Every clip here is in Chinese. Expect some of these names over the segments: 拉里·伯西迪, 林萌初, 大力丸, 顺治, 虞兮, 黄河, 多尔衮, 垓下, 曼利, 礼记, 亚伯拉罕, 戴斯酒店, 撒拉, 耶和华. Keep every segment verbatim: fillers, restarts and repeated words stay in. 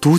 读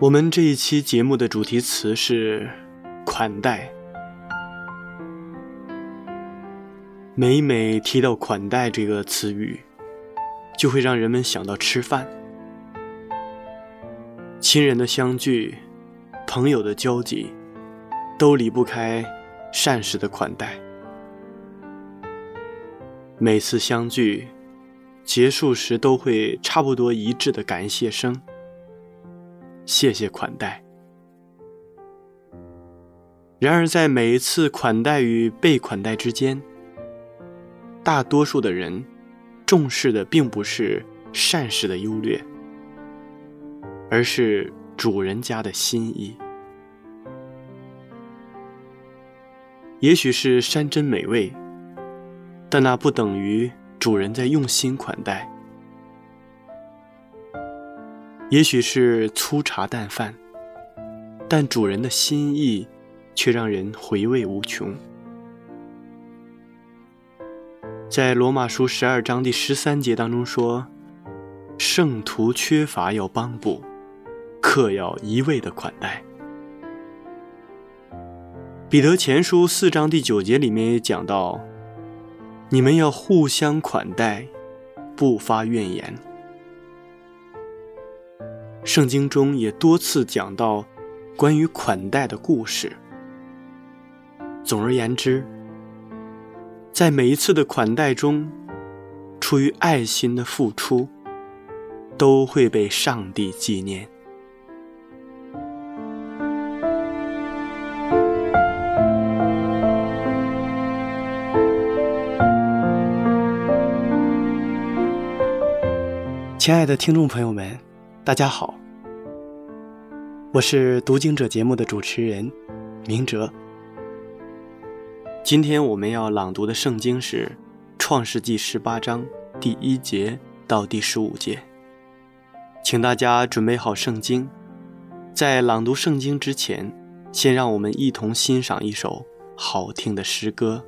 我们这一期节目的主题词是款待。每每提到款待这个词语，就会让人们想到吃饭。亲人的相聚，朋友的交集，都离不开膳食的款待。每次相聚结束时，都会差不多一致的感谢声。谢谢款待。然而在每一次款待与被款待之间，大多数的人重视的并不是膳食的优劣，而是主人家的心意。也许是山珍美味，但那不等于主人在用心款待。也许是粗茶淡饭，但主人的心意却让人回味无穷。在罗马书十二章第十三节当中说，圣徒缺乏要帮补，客要一味的款待。彼得前书四章第九节里面也讲到，你们要互相款待，不发怨言。圣经中也多次讲到关于款待的故事。总而言之，在每一次的款待中，出于爱心的付出，都会被上帝纪念。亲爱的听众朋友们，大家好，我是读经者节目的主持人明哲。今天我们要朗读的圣经是创世纪十八章第一节到第十五节。请大家准备好圣经，在朗读圣经之前，先让我们一同欣赏一首好听的诗歌。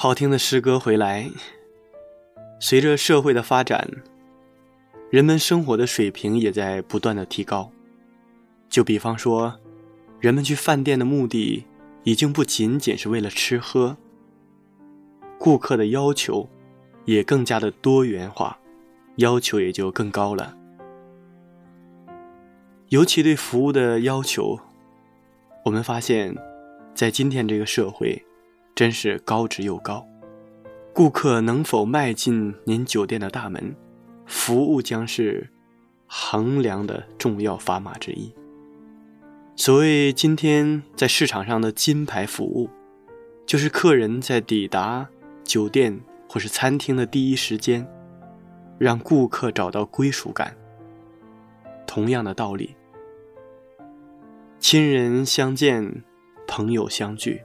好听的诗歌回来。随着社会的发展，人们生活的水平也在不断的提高。就比方说，人们去饭店的目的已经不仅仅是为了吃喝，顾客的要求也更加的多元化，要求也就更高了。尤其对服务的要求，我们发现在今天这个社会真是高之又高。顾客能否迈进您酒店的大门，服务将是衡量的重要砝码之一。所谓今天在市场上的金牌服务，就是客人在抵达酒店或是餐厅的第一时间，让顾客找到归属感。同样的道理，亲人相见，朋友相聚，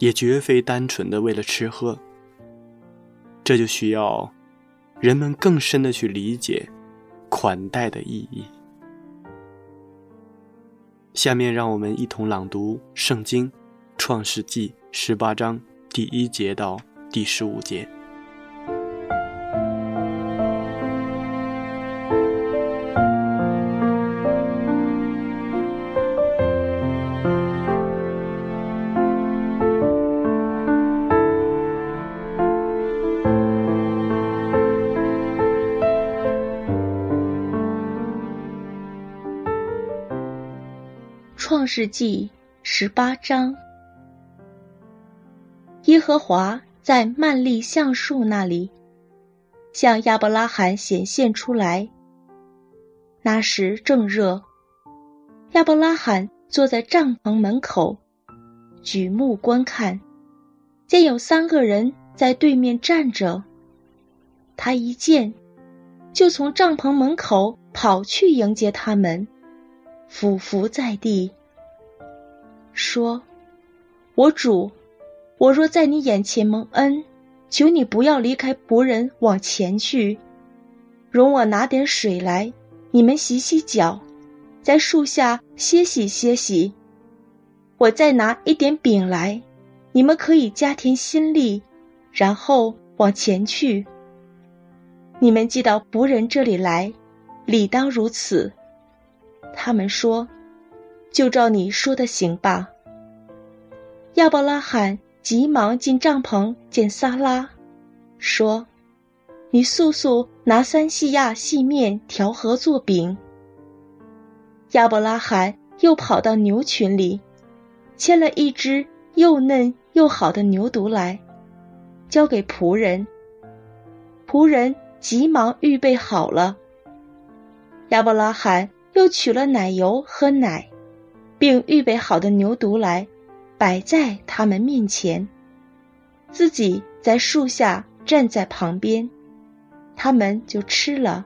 也绝非单纯的为了吃喝。这就需要人们更深的去理解款待的意义。下面让我们一同朗读《圣经·创世纪》十八章第一节到第十五节。创世纪十八章。耶和华在曼利橡树那里向亚伯拉罕显现出来。那时正热，亚伯拉罕坐在帐篷门口，举目观看，见有三个人在对面站着。他一见，就从帐篷门口跑去迎接他们，俯伏在地，说：我主，我若在你眼前蒙恩，求你不要离开仆人往前去，容我拿点水来，你们洗洗脚，在树下歇息歇息。我再拿一点饼来，你们可以加添心力，然后往前去。你们既到仆人这里来，理当如此。他们说：就照你说的行吧。亚伯拉罕急忙进帐篷见撒拉，说：你速速拿三细亚细面调和做饼。亚伯拉罕又跑到牛群里，牵了一只又嫩又好的牛犊来，交给仆人。仆人急忙预备好了。亚伯拉罕又取了奶油和奶，并预备好的牛犊来，摆在他们面前，自己在树下站在旁边，他们就吃了。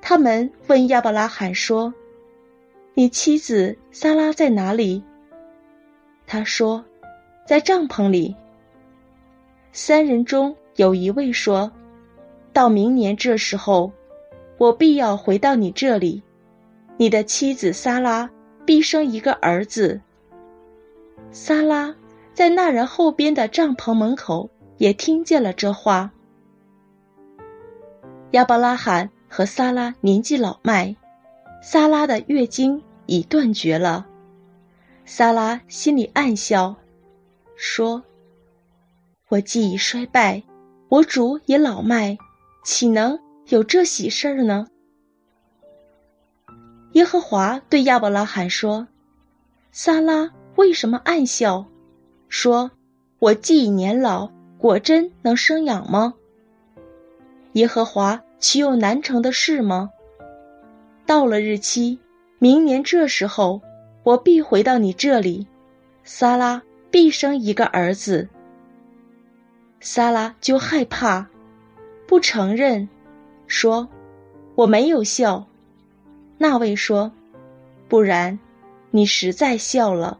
他们问亚伯拉罕说：你妻子撒拉在哪里？他说：在帐篷里。三人中有一位说：到明年这时候，我必要回到你这里，你的妻子撒拉必生一个儿子。撒拉在那人后边的帐篷门口也听见了这话。亚伯拉罕和撒拉年纪老迈，撒拉的月经已断绝了。撒拉心里暗笑，说：我既已衰败，我主也老迈，岂能有这喜事儿呢？耶和华对亚伯拉罕说：撒拉为什么暗笑，说我既已年老，果真能生养吗？耶和华岂有难成的事吗？到了日期，明年这时候，我必回到你这里，撒拉必生一个儿子。撒拉就害怕，不承认，说：我没有笑。那位说：不然，你实在笑了。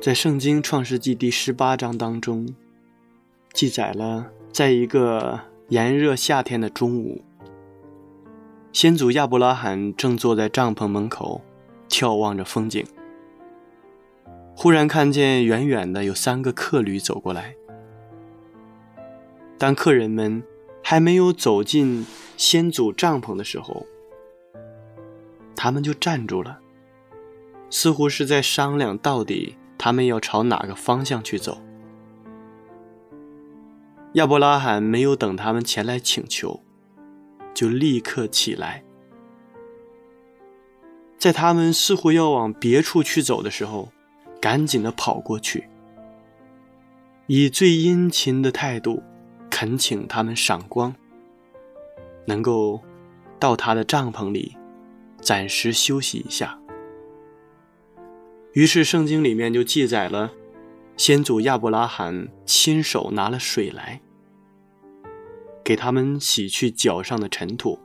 在圣经创世纪第十八章当中，记载了在一个炎热夏天的中午，先祖亚伯拉罕正坐在帐篷门口眺望着风景，忽然看见远远的有三个客旅走过来。当客人们还没有走进先祖帐篷的时候，他们就站住了，似乎是在商量到底他们要朝哪个方向去走。亚伯拉罕没有等他们前来请求，就立刻起来。在他们似乎要往别处去走的时候，赶紧地跑过去，以最殷勤的态度恳请他们赏光，能够到他的帐篷里暂时休息一下。于是圣经里面就记载了先祖亚伯拉罕亲手拿了水来，给他们洗去脚上的尘土，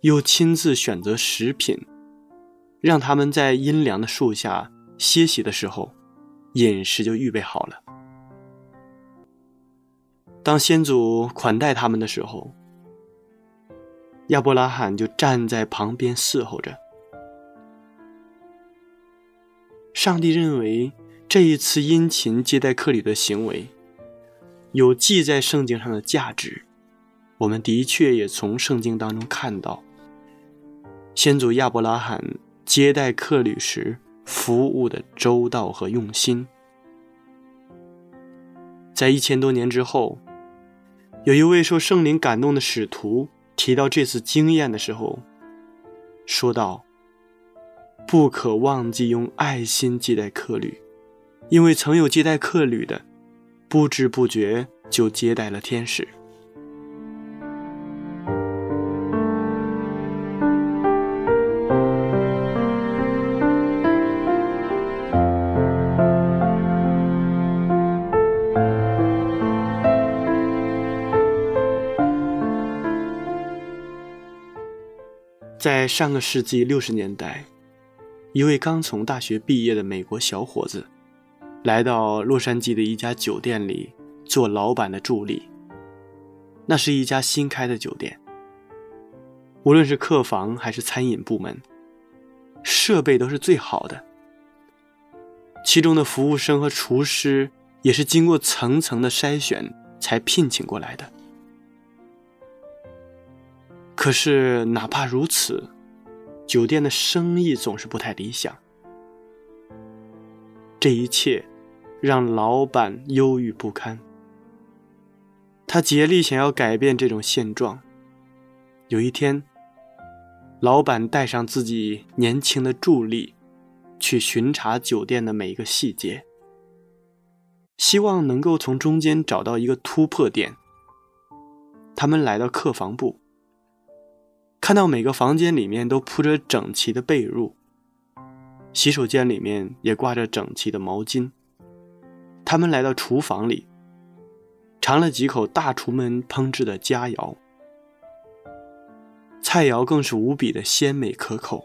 又亲自选择食品，让他们在阴凉的树下歇息的时候，饮食就预备好了。当先祖款待他们的时候，亚伯拉罕就站在旁边伺候着。上帝认为这一次殷勤接待客旅的行为有记在圣经上的价值，我们的确也从圣经当中看到先祖亚伯拉罕接待客旅时服务的周到和用心。在一千多年之后，有一位受圣灵感动的使徒提到这次经验的时候说道，不可忘记用爱心接待客旅，因为曾有接待客旅的，不知不觉就接待了天使。在上个世纪六十年代，一位刚从大学毕业的美国小伙子来到洛杉矶的一家酒店里做老板的助理。那是一家新开的酒店，无论是客房还是餐饮部门，设备都是最好的，其中的服务生和厨师也是经过层层的筛选才聘请过来的。可是哪怕如此，酒店的生意总是不太理想，这一切让老板忧郁不堪。他竭力想要改变这种现状。有一天，老板带上自己年轻的助理去巡查酒店的每一个细节，希望能够从中间找到一个突破点。他们来到客房部，看到每个房间里面都铺着整齐的被褥，洗手间里面也挂着整齐的毛巾。他们来到厨房里，尝了几口大厨们烹制的佳肴，菜肴更是无比的鲜美可口。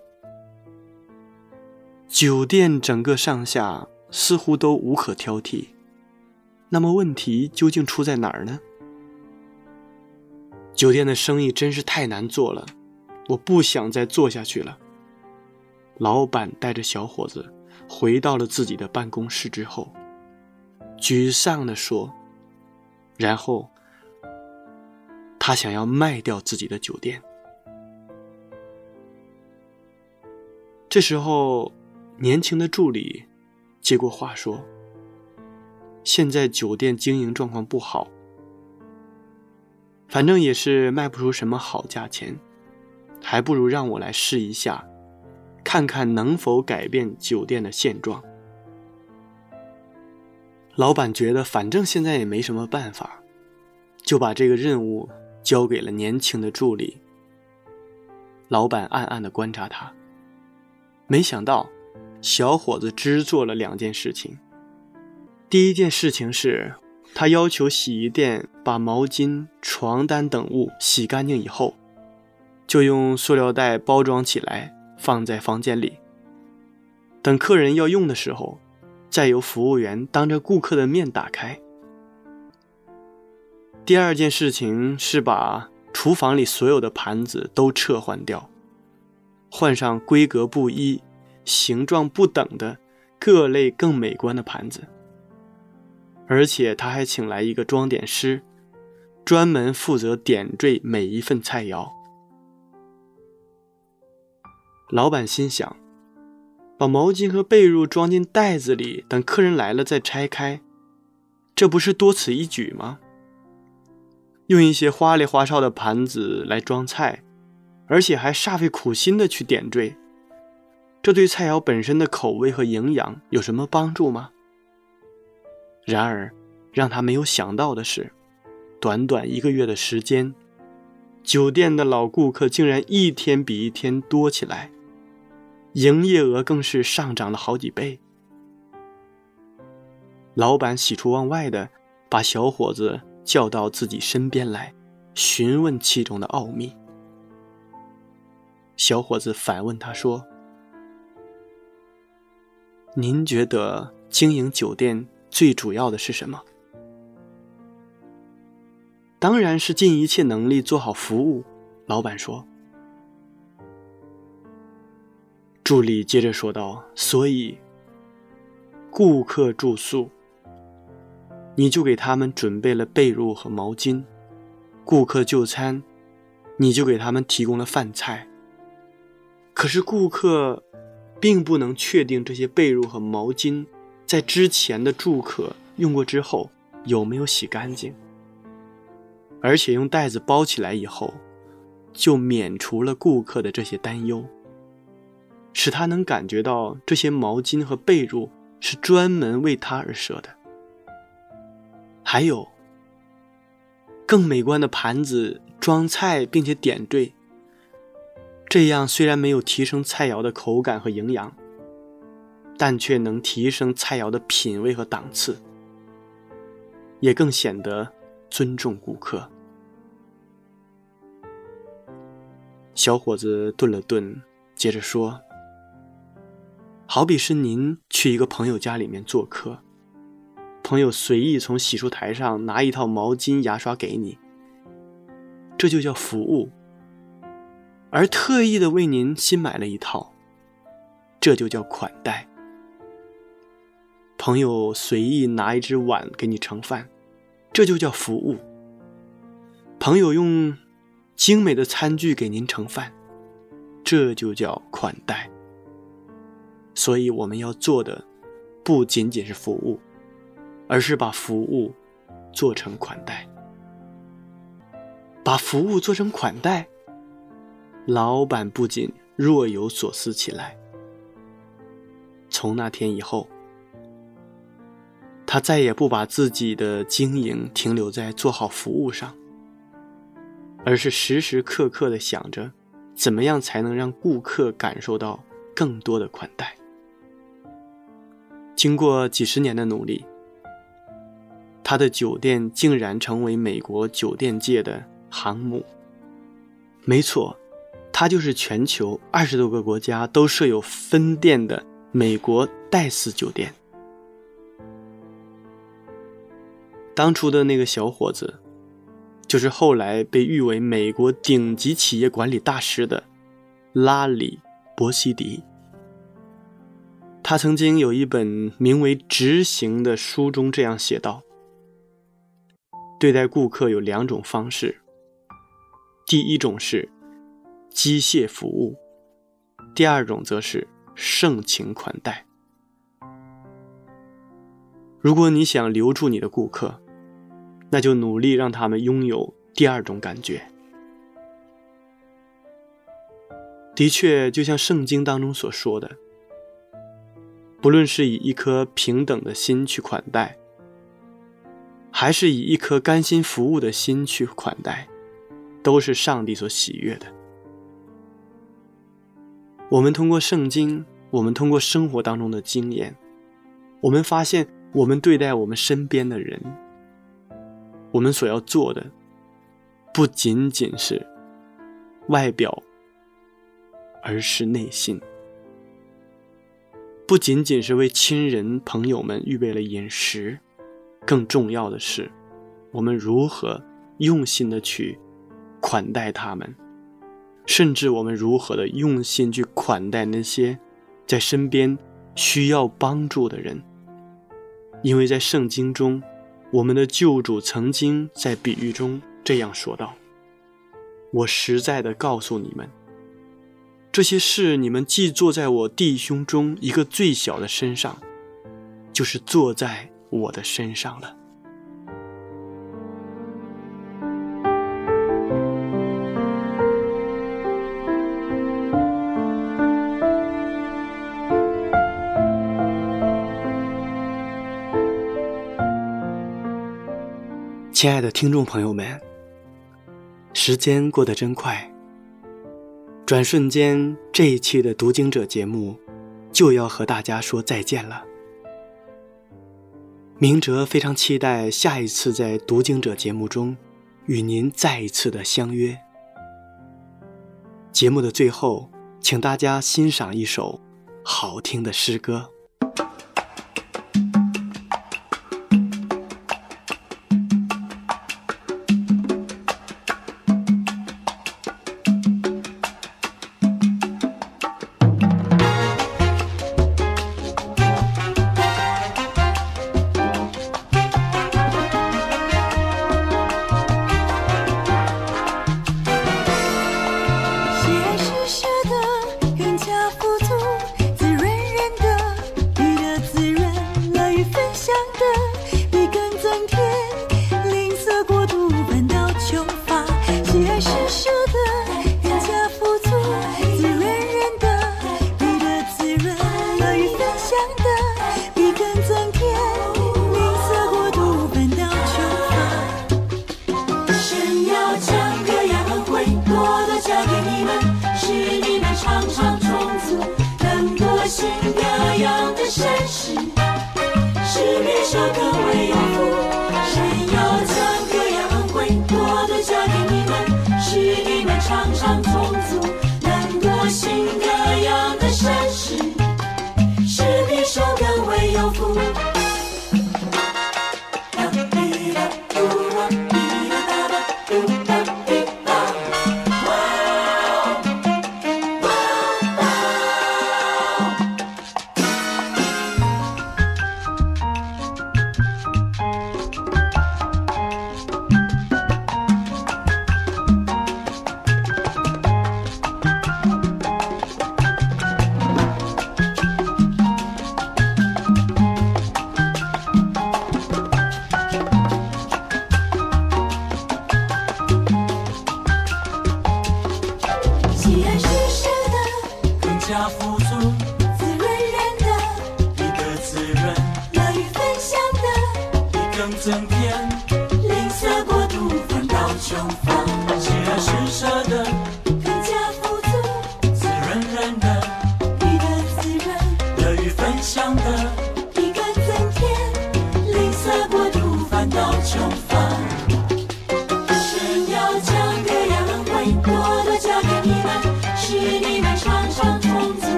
酒店整个上下似乎都无可挑剔，那么问题究竟出在哪儿呢？酒店的生意真是太难做了，我不想再做下去了。老板带着小伙子回到了自己的办公室之后，沮丧地说，然后他想要卖掉自己的酒店。这时候，年轻的助理接过话说，现在酒店经营状况不好，反正也是卖不出什么好价钱，还不如让我来试一下，看看能否改变酒店的现状。老板觉得反正现在也没什么办法，就把这个任务交给了年轻的助理。老板暗暗地观察他，没想到小伙子只做了两件事情。第一件事情是，他要求洗衣店把毛巾、床单等物洗干净以后，就用塑料袋包装起来放在房间里，等客人要用的时候，再由服务员当着顾客的面打开。第二件事情是把厨房里所有的盘子都撤换掉，换上规格不一、形状不等的各类更美观的盘子。而且他还请来一个装点师，专门负责点缀每一份菜肴。老板心想，把毛巾和被褥装进袋子里，等客人来了再拆开，这不是多此一举吗？用一些花里花哨的盘子来装菜，而且还煞费苦心的去点缀，这对菜肴本身的口味和营养有什么帮助吗？然而，让他没有想到的是，短短一个月的时间，酒店的老顾客竟然一天比一天多起来，营业额更是上涨了好几倍。老板喜出望外的把小伙子叫到自己身边来，询问其中的奥秘。小伙子反问他说：“您觉得经营酒店最主要的是什么？”“当然是尽一切能力做好服务。”老板说。助理接着说道：“所以，顾客住宿，你就给他们准备了被褥和毛巾；顾客就餐，你就给他们提供了饭菜。可是顾客并不能确定这些被褥和毛巾在之前的住客用过之后有没有洗干净，而且用袋子包起来以后，就免除了顾客的这些担忧，使他能感觉到这些毛巾和被褥是专门为他而设的。还有，更美观的盘子装菜并且点缀，这样虽然没有提升菜肴的口感和营养，但却能提升菜肴的品味和档次，也更显得尊重顾客。”小伙子顿了顿，接着说：“好比是您去一个朋友家里面做客，朋友随意从洗漱台上拿一套毛巾、牙刷给你，这就叫服务；而特意的为您新买了一套，这就叫款待。朋友随意拿一只碗给你盛饭，这就叫服务；朋友用精美的餐具给您盛饭，这就叫款待。所以我们要做的不仅仅是服务，而是把服务做成款待。”把服务做成款待，老板不禁若有所思起来。从那天以后，他再也不把自己的经营停留在做好服务上，而是时时刻刻地想着怎么样才能让顾客感受到更多的款待。经过几十年的努力，他的酒店竟然成为美国酒店界的航母。没错，它就是全球二十多个国家都设有分店的美国戴斯酒店。当初的那个小伙子，就是后来被誉为美国顶级企业管理大师的拉里·伯西迪。他曾经有一本名为《执行》的书中这样写道：“对待顾客有两种方式，第一种是机械服务，第二种则是盛情款待。”如果你想留住你的顾客，那就努力让他们拥有第二种感觉。的确，就像圣经当中所说的，不论是以一颗平等的心去款待，还是以一颗甘心服务的心去款待，都是上帝所喜悦的。我们通过圣经，我们通过生活当中的经验，我们发现我们对待我们身边的人，我们所要做的不仅仅是外表，而是内心。不仅仅是为亲人朋友们预备了饮食，更重要的是，我们如何用心的去款待他们，甚至我们如何的用心去款待那些在身边需要帮助的人。因为在圣经中，我们的救主曾经在比喻中这样说道：我实在的告诉你们，这些事你们既做在我弟兄中一个最小的身上，就是做在我的身上了。亲爱的听众朋友们，时间过得真快，转瞬间这一期的读经者节目就要和大家说再见了。明哲非常期待下一次在读经者节目中与您再一次的相约。节目的最后，请大家欣赏一首好听的诗歌。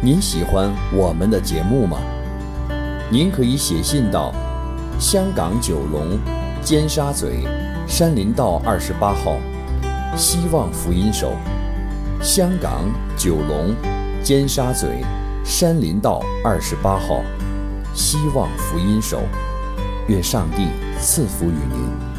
您喜欢我们的节目吗？您可以写信到香港九龙尖沙咀山林道二十八号希望福音手，香港九龙尖沙咀山林道二十八号，希望福音手，愿上帝赐福与您。